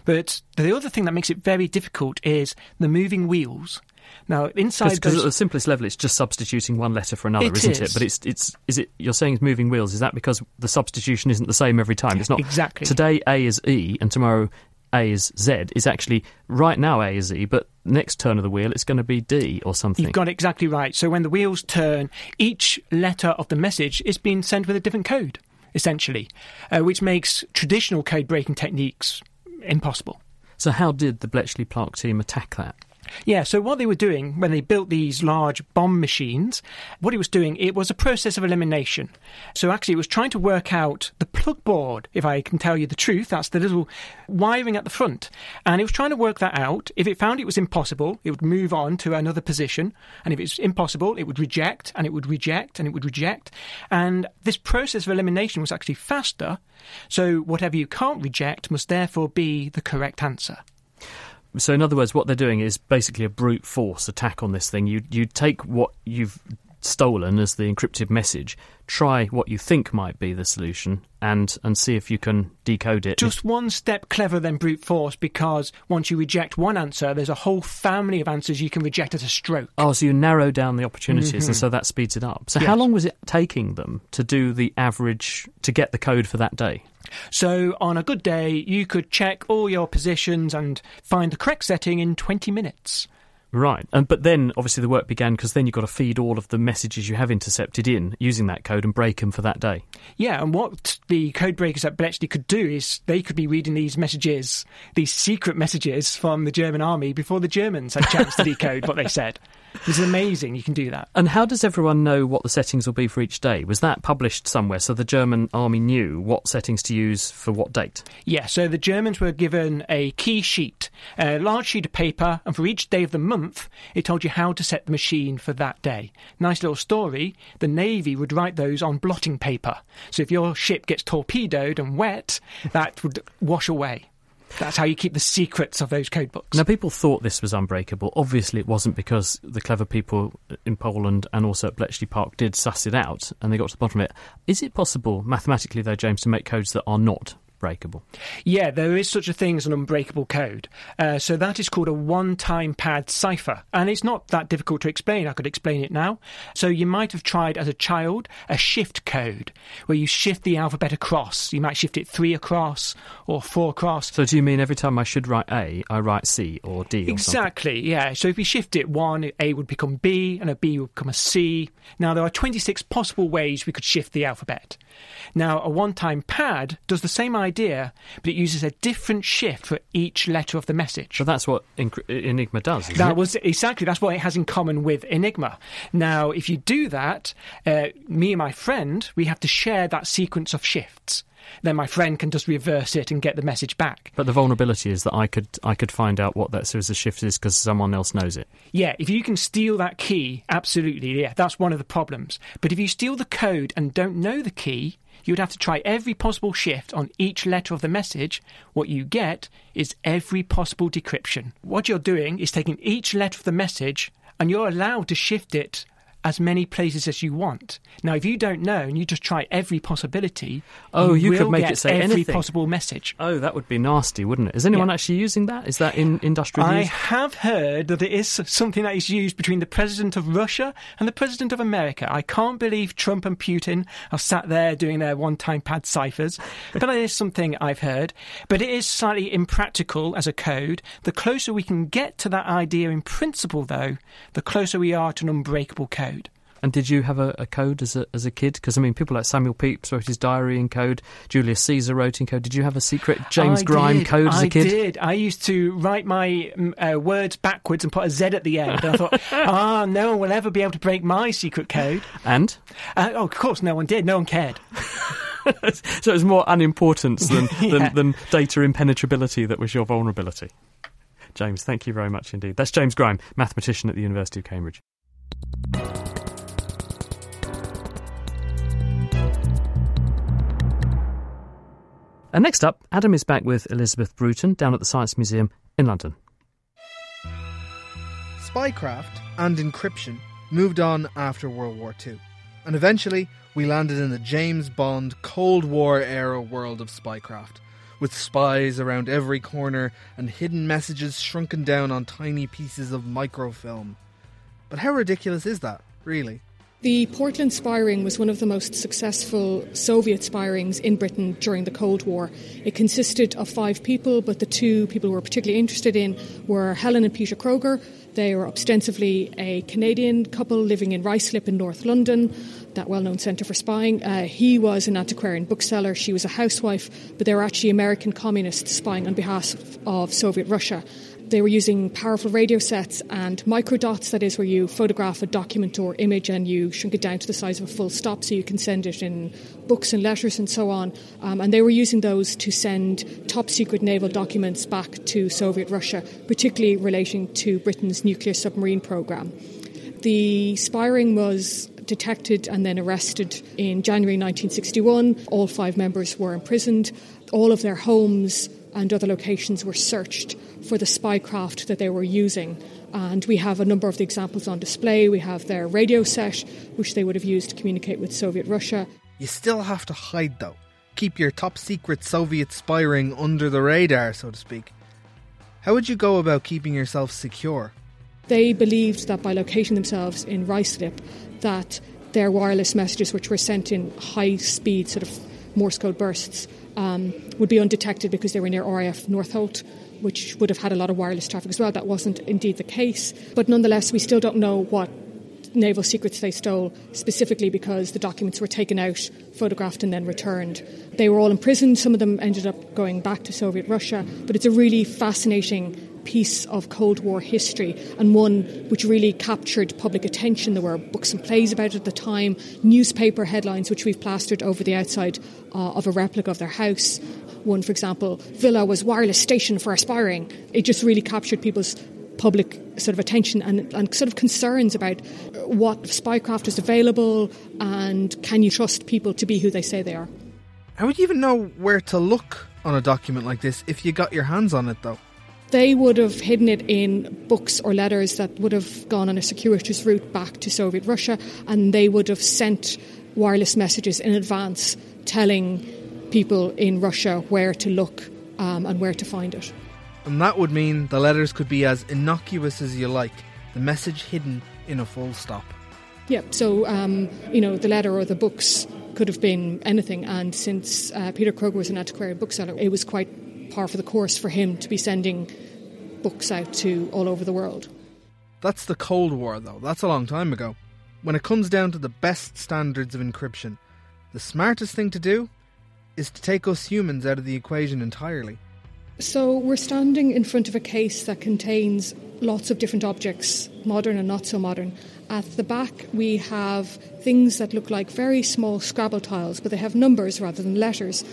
But the other thing that makes it very difficult is the moving wheels. Now, inside, because at the simplest level, it's just substituting one letter for another, isn't it? But is it? You're saying it's moving wheels. Is that because the substitution isn't the same every time? It's not exactly. Today A is E, and tomorrow A is Z. It's actually right now A is E, but next turn of the wheel it's going to be D or something. You've got it exactly right. So when the wheels turn, each letter of the message is being sent with a different code, essentially, which makes traditional code breaking techniques impossible. So how did the Bletchley Park team attack that? Yeah, so what they were doing when they built these large bomb machines, it was a process of elimination. So actually it was trying to work out the plug board, if I can tell you the truth. That's the little wiring at the front. And it was trying to work that out. If it found it was impossible, it would move on to another position. And if it's impossible, it would reject, and it would reject, and it would reject. And this process of elimination was actually faster. So whatever you can't reject must therefore be the correct answer. So in other words, what they're doing is basically a brute force attack on this thing. You take what you've stolen as the encrypted message, try what you think might be the solution and see if you can decode it. Just one step cleverer than brute force, because once you reject one answer, there's a whole family of answers you can reject at a stroke. Oh, so you narrow down the opportunities, and so that speeds it up. So yes. How long was it taking them to do the average, to get the code for that day? So on a good day, you could check all your positions and find the correct setting in 20 minutes. Right, but then obviously the work began, because then you've got to feed all of the messages you have intercepted in using that code and break them for that day. Yeah, and what the code breakers at Bletchley could do is they could be reading these messages, these secret messages from the German army, before the Germans had a chance to decode what they said. It's amazing you can do that. And how does everyone know what the settings will be for each day? Was that published somewhere so the German army knew what settings to use for what date? Yeah, so the Germans were given a key sheet, a large sheet of paper, and for each day of the month it told you how to set the machine for that day. Nice little story. The Navy would write those on blotting paper. So if your ship gets torpedoed and wet, that would wash away. That's how you keep the secrets of those code books. Now, people thought this was unbreakable. Obviously, it wasn't, because the clever people in Poland and also at Bletchley Park did suss it out, and they got to the bottom of it. Is it possible, mathematically, though, James, to make codes that are not breakable? Yeah, there is such a thing as an unbreakable code. So that is called a one-time pad cipher. And it's not that difficult to explain. I could explain it now. So you might have tried as a child a shift code, where you shift the alphabet across. You might shift it 3 across or 4 across. So do you mean every time I should write A, I write C or D or Exactly, something? Yeah. So if you shift it 1, A would become B, and a B would become a C. Now, there are 26 possible ways we could shift the alphabet. Now, a one-time pad does the same idea, but it uses a different shift for each letter of the message. So that's what Enigma does, isn't it? Exactly, that's what it has in common with Enigma. Now, if you do that, me and my friend, we have to share that sequence of shifts. Then my friend can just reverse it and get the message back. But the vulnerability is that I could find out what that series of shifts is because someone else knows it. Yeah, if you can steal that key, absolutely, yeah, that's one of the problems. But if you steal the code and don't know the key, you'd have to try every possible shift on each letter of the message. What you get is every possible decryption. What you're doing is taking each letter of the message, and you're allowed to shift it as many places as you want. Now, if you don't know and you just try every possibility, you could make it say every anything. Possible message. Oh, that would be nasty, wouldn't it? Is anyone actually using that? Is that in industrial use? I have heard that it is something that is used between the president of Russia and the president of America. I can't believe Trump and Putin are sat there doing their one-time pad ciphers, but it is something I've heard. But it is slightly impractical as a code. The closer we can get to that idea in principle, though, the closer we are to an unbreakable code. And did you have a code as a kid? Because, I mean, people like Samuel Pepys wrote his diary in code, Julius Caesar wrote in code. Did you have a secret James Grime code as a kid? I did. I used to write my words backwards and put a Z at the end. And I thought, no one will ever be able to break my secret code. And? Of course, no one did. No one cared. So it was more unimportance than data impenetrability that was your vulnerability. James, thank you very much indeed. That's James Grime, mathematician at the University of Cambridge. And next up, Adam is back with Elizabeth Bruton down at the Science Museum in London. Spycraft and encryption moved on after World War II, and eventually we landed in the James Bond Cold War era world of spycraft, with spies around every corner and hidden messages shrunken down on tiny pieces of microfilm. But how ridiculous is that, really? The Portland spy ring was one of the most successful Soviet spy rings in Britain during the Cold War. It consisted of 5 people, but the 2 people who were particularly interested in were Helen and Peter Kroger. They were ostensibly a Canadian couple living in Ruislip in North London, that well-known centre for spying. He was an antiquarian bookseller, she was a housewife, but they were actually American communists spying on behalf of Soviet Russia. They were using powerful radio sets and microdots, that is where you photograph a document or image and you shrink it down to the size of a full stop so you can send it in books and letters and so on. And they were using those to send top-secret naval documents back to Soviet Russia, particularly relating to Britain's nuclear submarine programme. The spy ring was detected and then arrested in January 1961. All 5 members were imprisoned. All of their homes and other locations were searched for the spycraft that they were using. And we have a number of the examples on display. We have their radio set, which they would have used to communicate with Soviet Russia. You still have to hide, though. Keep your top-secret Soviet spying under the radar, so to speak. How would you go about keeping yourself secure? They believed that by locating themselves in Ruislip, that their wireless messages, which were sent in high-speed sort of Morse code bursts, would be undetected because they were near RAF Northolt, which would have had a lot of wireless traffic as well. That wasn't indeed the case. But nonetheless, we still don't know what naval secrets they stole, specifically because the documents were taken out, photographed and then returned. They were all imprisoned. Some of them ended up going back to Soviet Russia. But it's a really fascinating piece of Cold War history, and one which really captured public attention. There were books and plays about it at the time, newspaper headlines which we've plastered over the outside of a replica of their house. One, for example, Villa was wireless station for aspiring. It just really captured people's public sort of attention and sort of concerns about what spycraft is available and can you trust people to be who they say they are. How would you even know where to look on a document like this if you got your hands on it, though? They would have hidden it in books or letters that would have gone on a circuitous route back to Soviet Russia, and they would have sent wireless messages in advance telling people in Russia where to look and where to find it. And that would mean the letters could be as innocuous as you like, the message hidden in a full stop. Yeah, so, the letter or the books could have been anything, and since Peter Kroger was an antiquarian bookseller, it was quite par for the course for him to be sending books out to all over the world. That's the Cold War, though. That's a long time ago. When it comes down to the best standards of encryption, the smartest thing to do is to take us humans out of the equation entirely. So we're standing in front of a case that contains lots of different objects, modern and not so modern. At the back we have things that look like very small Scrabble tiles, but they have numbers rather than letters.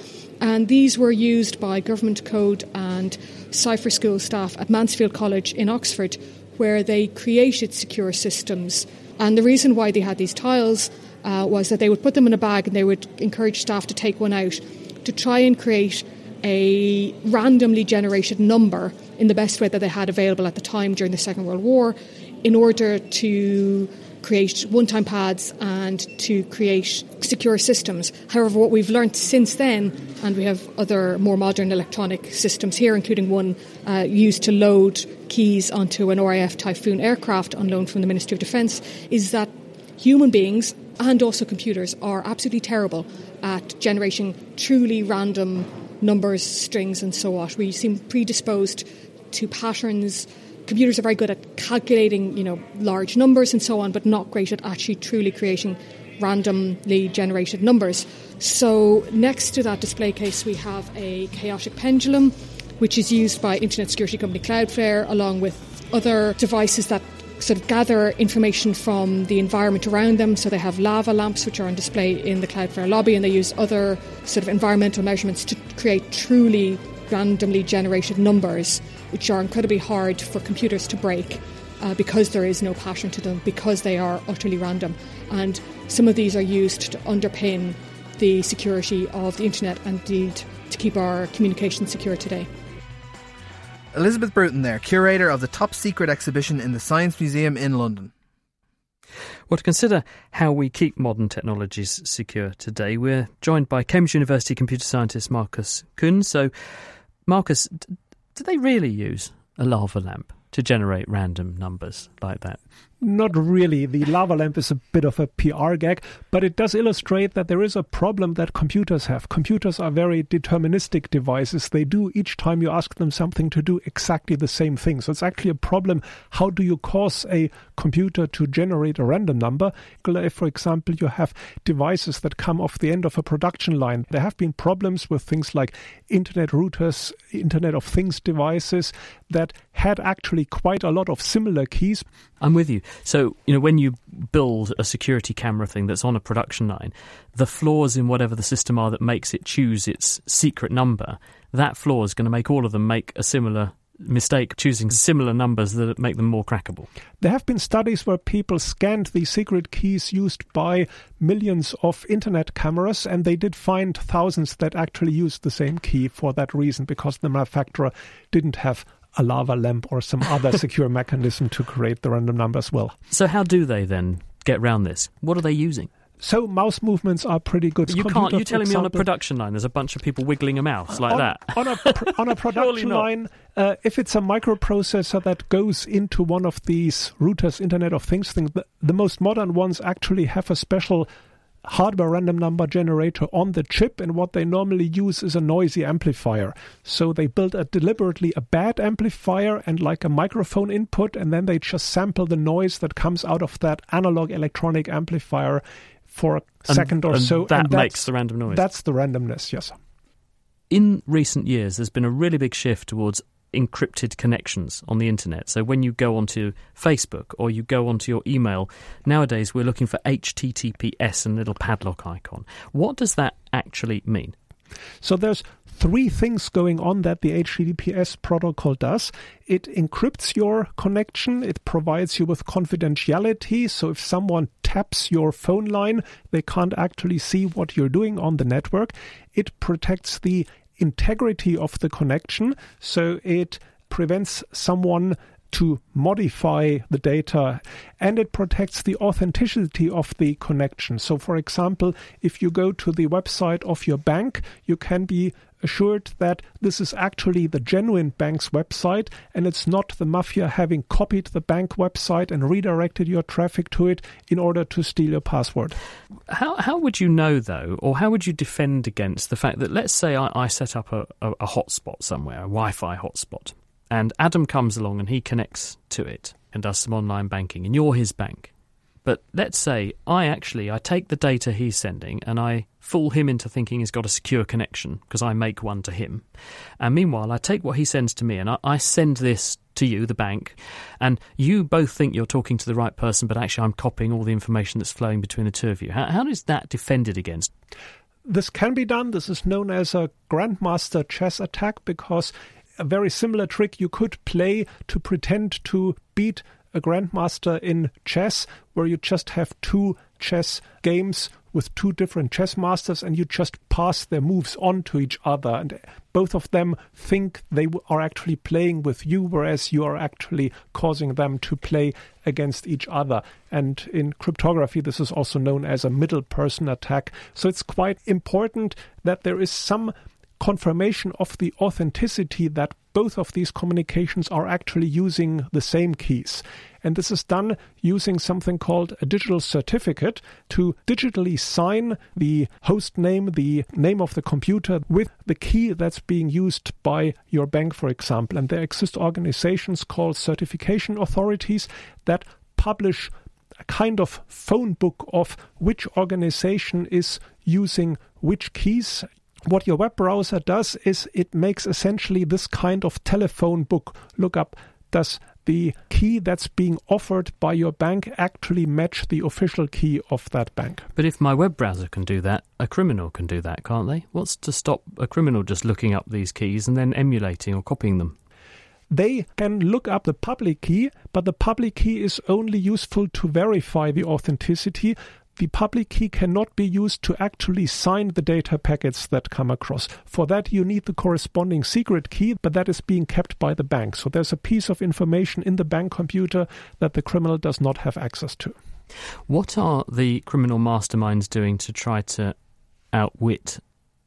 And these were used by government code and cipher school staff at Mansfield College in Oxford, where they created secure systems. And the reason why they had these tiles was that they would put them in a bag and they would encourage staff to take one out to try and create a randomly generated number in the best way that they had available at the time during the Second World War in order to create one-time pads and to create secure systems. However, what we've learnt since then, and we have other more modern electronic systems here, including one used to load keys onto an RAF Typhoon aircraft on loan from the Ministry of Defence, is that human beings and also computers are absolutely terrible at generating truly random numbers, strings and so on. We seem predisposed to patterns. Computers are very good at calculating, large numbers and so on, but not great at actually truly creating randomly generated numbers. So next to that display case we have a chaotic pendulum, which is used by internet security company Cloudflare, along with other devices that sort of gather information from the environment around them. So they have lava lamps, which are on display in the Cloudflare lobby, and they use other sort of environmental measurements to create truly randomly generated numbers, which are incredibly hard for computers to break because there is no pattern to them, because they are utterly random. And some of these are used to underpin the security of the internet and indeed to keep our communication secure today. Elizabeth Bruton there, curator of the top secret exhibition in the Science Museum in London. Well, to consider how we keep modern technologies secure today, we're joined by Cambridge University computer scientist Marcus Kuhn. So, Marcus, do they really use a lava lamp to generate random numbers like that? Not really. The lava lamp is a bit of a PR gag, but it does illustrate that there is a problem that computers have. Computers are very deterministic devices. They do, each time you ask them something to do, exactly the same thing. So it's actually a problem. How do you cause a computer to generate a random number? If, for example, you have devices that come off the end of a production line, there have been problems with things like internet routers, Internet of Things devices that had actually quite a lot of similar keys. I'm with you. So, when you build a security camera thing that's on a production line, the flaws in whatever the system are that makes it choose its secret number, that flaw is going to make all of them make a similar mistake, choosing similar numbers that make them more crackable. There have been studies where people scanned the secret keys used by millions of internet cameras, and they did find thousands that actually used the same key for that reason, because the manufacturer didn't have a lava lamp or some other secure mechanism to create the random numbers will. So how do they then get around this? What are they using? So mouse movements are pretty good. You're telling me on a production line there's a bunch of people wiggling a mouse like that? On a production line, if it's a microprocessor that goes into one of these routers, Internet of Things things, the most modern ones actually have a special hardware random number generator on the chip, and what they normally use is a noisy amplifier. So they build deliberately a bad amplifier and like a microphone input, and then they just sample the noise that comes out of that analog electronic amplifier for a second or so. That makes the random noise. That's the randomness, yes. In recent years, there's been a really big shift towards encrypted connections on the internet. So when you go onto Facebook or you go onto your email, nowadays we're looking for HTTPS and a little padlock icon. What does that actually mean? So there's three things going on that the HTTPS protocol does. It encrypts your connection. It provides you with confidentiality. So if someone taps your phone line, they can't actually see what you're doing on the network. It protects the integrity of the connection. So it prevents someone to modify the data, and it protects the authenticity of the connection. So, for example, if you go to the website of your bank, you can be assured that this is actually the genuine bank's website, and it's not the mafia having copied the bank website and redirected your traffic to it in order to steal your password. How would you know, though, or how would you defend against the fact that, let's say I set up a hotspot somewhere, a Wi-Fi hotspot, and Adam comes along and he connects to it and does some online banking, and you're his bank. But let's say I take the data he's sending and I fool him into thinking he's got a secure connection because I make one to him. And meanwhile, I take what he sends to me and I send this to you, the bank, and you both think you're talking to the right person, but actually I'm copying all the information that's flowing between the two of you. How is that defended against? This can be done. This is known as a grandmaster chess attack, because a very similar trick you could play to pretend to beat a grandmaster in chess, where you just have two chess games with two different chess masters and you just pass their moves on to each other. And both of them think they are actually playing with you, whereas you are actually causing them to play against each other. And in cryptography, this is also known as a middle person attack. So it's quite important that there is some confirmation of the authenticity that both of these communications are actually using the same keys. And this is done using something called a digital certificate to digitally sign the host name, the name of the computer, with the key that's being used by your bank, for example. And there exist organizations called certification authorities that publish a kind of phone book of which organization is using which keys. What your web browser does is it makes essentially this kind of telephone book lookup. Does the key that's being offered by your bank actually match the official key of that bank? But if my web browser can do that, a criminal can do that, can't they? What's to stop a criminal just looking up these keys and then emulating or copying them? They can look up the public key, but the public key is only useful to verify the authenticity. The public key cannot be used to actually sign the data packets that come across. For that, you need the corresponding secret key, but that is being kept by the bank. So there's a piece of information in the bank computer that the criminal does not have access to. What are the criminal masterminds doing to try to outwit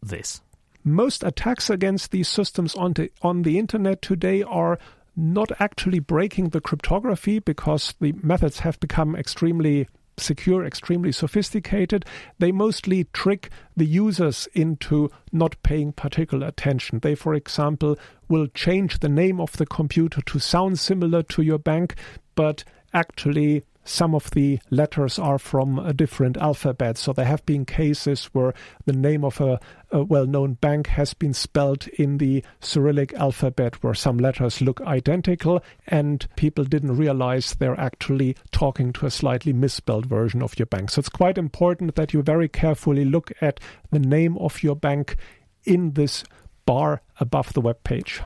this? Most attacks against these systems on the internet today are not actually breaking the cryptography, because the methods have become extremely secure, extremely sophisticated. They mostly trick the users into not paying particular attention. They, for example, will change the name of the computer to sound similar to your bank, but actually some of the letters are from a different alphabet. So there have been cases where the name of a well-known bank has been spelled in the Cyrillic alphabet, where some letters look identical, and people didn't realize they're actually talking to a slightly misspelled version of your bank. So it's quite important that you very carefully look at the name of your bank in this bar above the web page.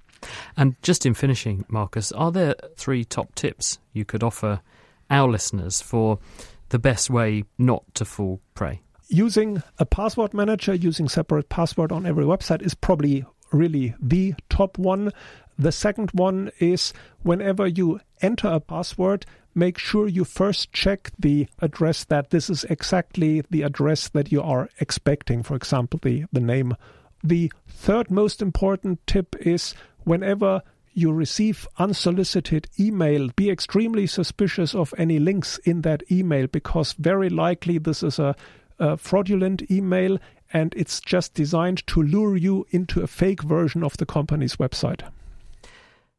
And just in finishing, Marcus, are there three top tips you could offer our listeners for the best way not to fall prey? Using a password manager, using separate password on every website is probably really the top one. The second one is whenever you enter a password, make sure you first check the address that this is exactly the address that you are expecting, for example, the name. The third most important tip is whenever you receive unsolicited email, be extremely suspicious of any links in that email, because very likely this is a fraudulent email and it's just designed to lure you into a fake version of the company's website.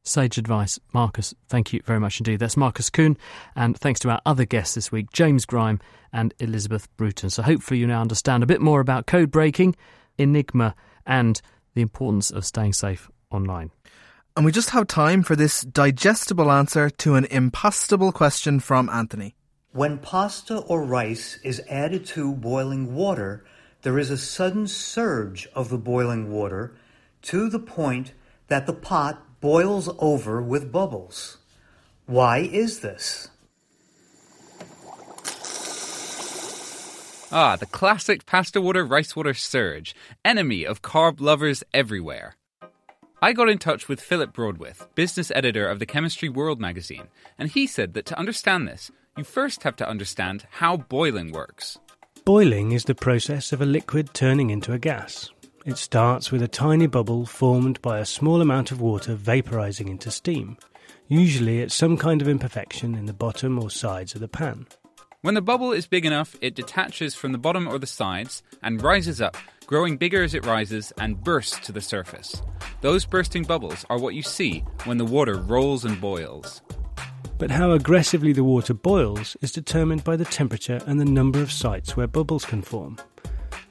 Sage advice, Marcus. Thank you very much indeed. That's Marcus Kuhn, and thanks to our other guests this week, James Grime and Elizabeth Bruton. So hopefully you now understand a bit more about code breaking, Enigma, and the importance of staying safe online. And we just have time for this digestible answer to an impastable question from Anthony. When pasta or rice is added to boiling water, there is a sudden surge of the boiling water to the point that the pot boils over with bubbles. Why is this? Ah, the classic pasta water, rice water surge, enemy of carb lovers everywhere. I got in touch with Philip Broadwith, business editor of the Chemistry World magazine, and he said that to understand this, you first have to understand how boiling works. Boiling is the process of a liquid turning into a gas. It starts with a tiny bubble formed by a small amount of water vaporising into steam, usually at some kind of imperfection in the bottom or sides of the pan. When the bubble is big enough, it detaches from the bottom or the sides and rises up, growing bigger as it rises and bursts to the surface. Those bursting bubbles are what you see when the water rolls and boils. But how aggressively the water boils is determined by the temperature and the number of sites where bubbles can form.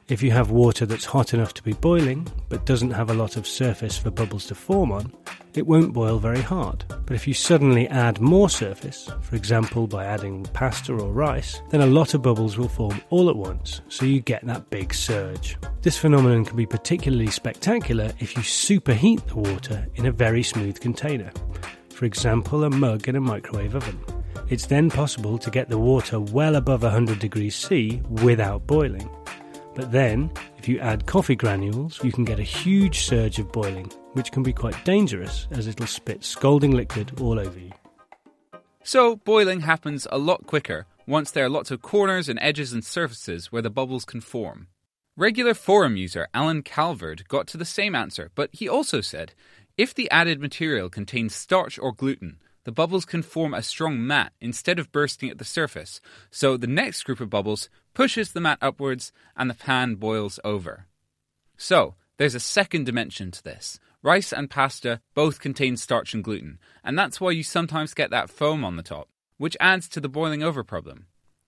If you have water that's hot enough to be boiling, but doesn't have a lot of surface for bubbles to form on, it won't boil very hard. But if you suddenly add more surface, for example by adding pasta or rice, then a lot of bubbles will form all at once, so you get that big surge. This phenomenon can be particularly spectacular if you superheat the water in a very smooth container, for example a mug in a microwave oven. It's then possible to get the water well above 100 degrees C without boiling. But then, if you add coffee granules, you can get a huge surge of boiling, which can be quite dangerous as it'll spit scalding liquid all over you. So, boiling happens a lot quicker once there are lots of corners and edges and surfaces where the bubbles can form. Regular forum user Alan Calvard got to the same answer, but he also said, if the added material contains starch or gluten, the bubbles can form a strong mat instead of bursting at the surface, so the next group of bubbles pushes the mat upwards and the pan boils over. So, there's a second dimension to this. Rice and pasta both contain starch and gluten, and that's why you sometimes get that foam on the top, which adds to the boiling over problem.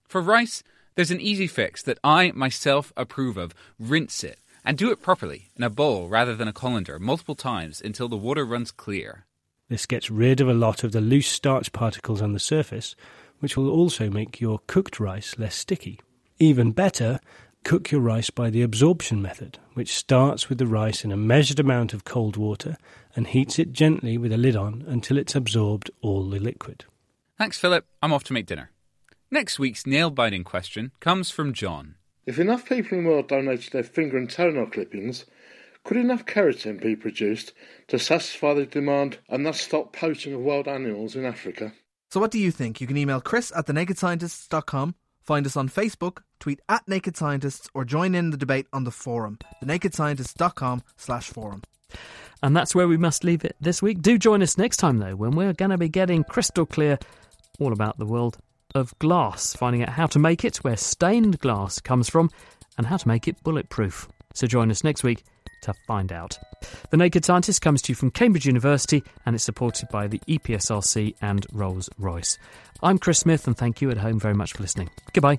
For rice, there's an easy fix that I, myself, approve of. Rinse it, and do it properly, in a bowl rather than a colander, multiple times until the water runs clear. This gets rid of a lot of the loose starch particles on the surface, which will also make your cooked rice less sticky. Even better, cook your rice by the absorption method, which starts with the rice in a measured amount of cold water and heats it gently with a lid on until it's absorbed all the liquid. Thanks, Philip. I'm off to make dinner. Next week's nail-biting question comes from John. If enough people in the world donated their finger and toenail clippings, could enough keratin be produced to satisfy the demand and thus stop poaching of wild animals in Africa? So what do you think? You can email Chris at thenakedscientists.com, find us on Facebook, tweet at Naked Scientists, or join in the debate on the forum, thenakedscientists.com/forum. And that's where we must leave it this week. Do join us next time, though, when we're going to be getting crystal clear all about the world of glass, finding out how to make it, where stained glass comes from, and how to make it bulletproof. So join us next week to find out. The Naked Scientist comes to you from Cambridge University, and it's supported by the EPSRC and Rolls-Royce. I'm Chris Smith, and thank you at home very much for listening. Goodbye.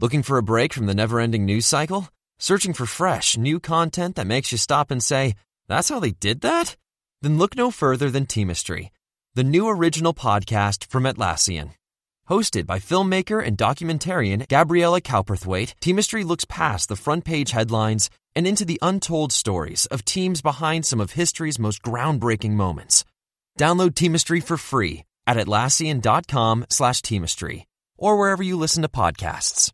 Looking for a break from the never-ending news cycle? Searching for fresh, new content that makes you stop and say, "That's how they did that?" Then look no further than Teamistry, the new original podcast from Atlassian. Hosted by filmmaker and documentarian Gabriella Cowperthwaite, Teamistry looks past the front-page headlines and into the untold stories of teams behind some of history's most groundbreaking moments. Download Teamistry for free at Atlassian.com/Teamistry or wherever you listen to podcasts.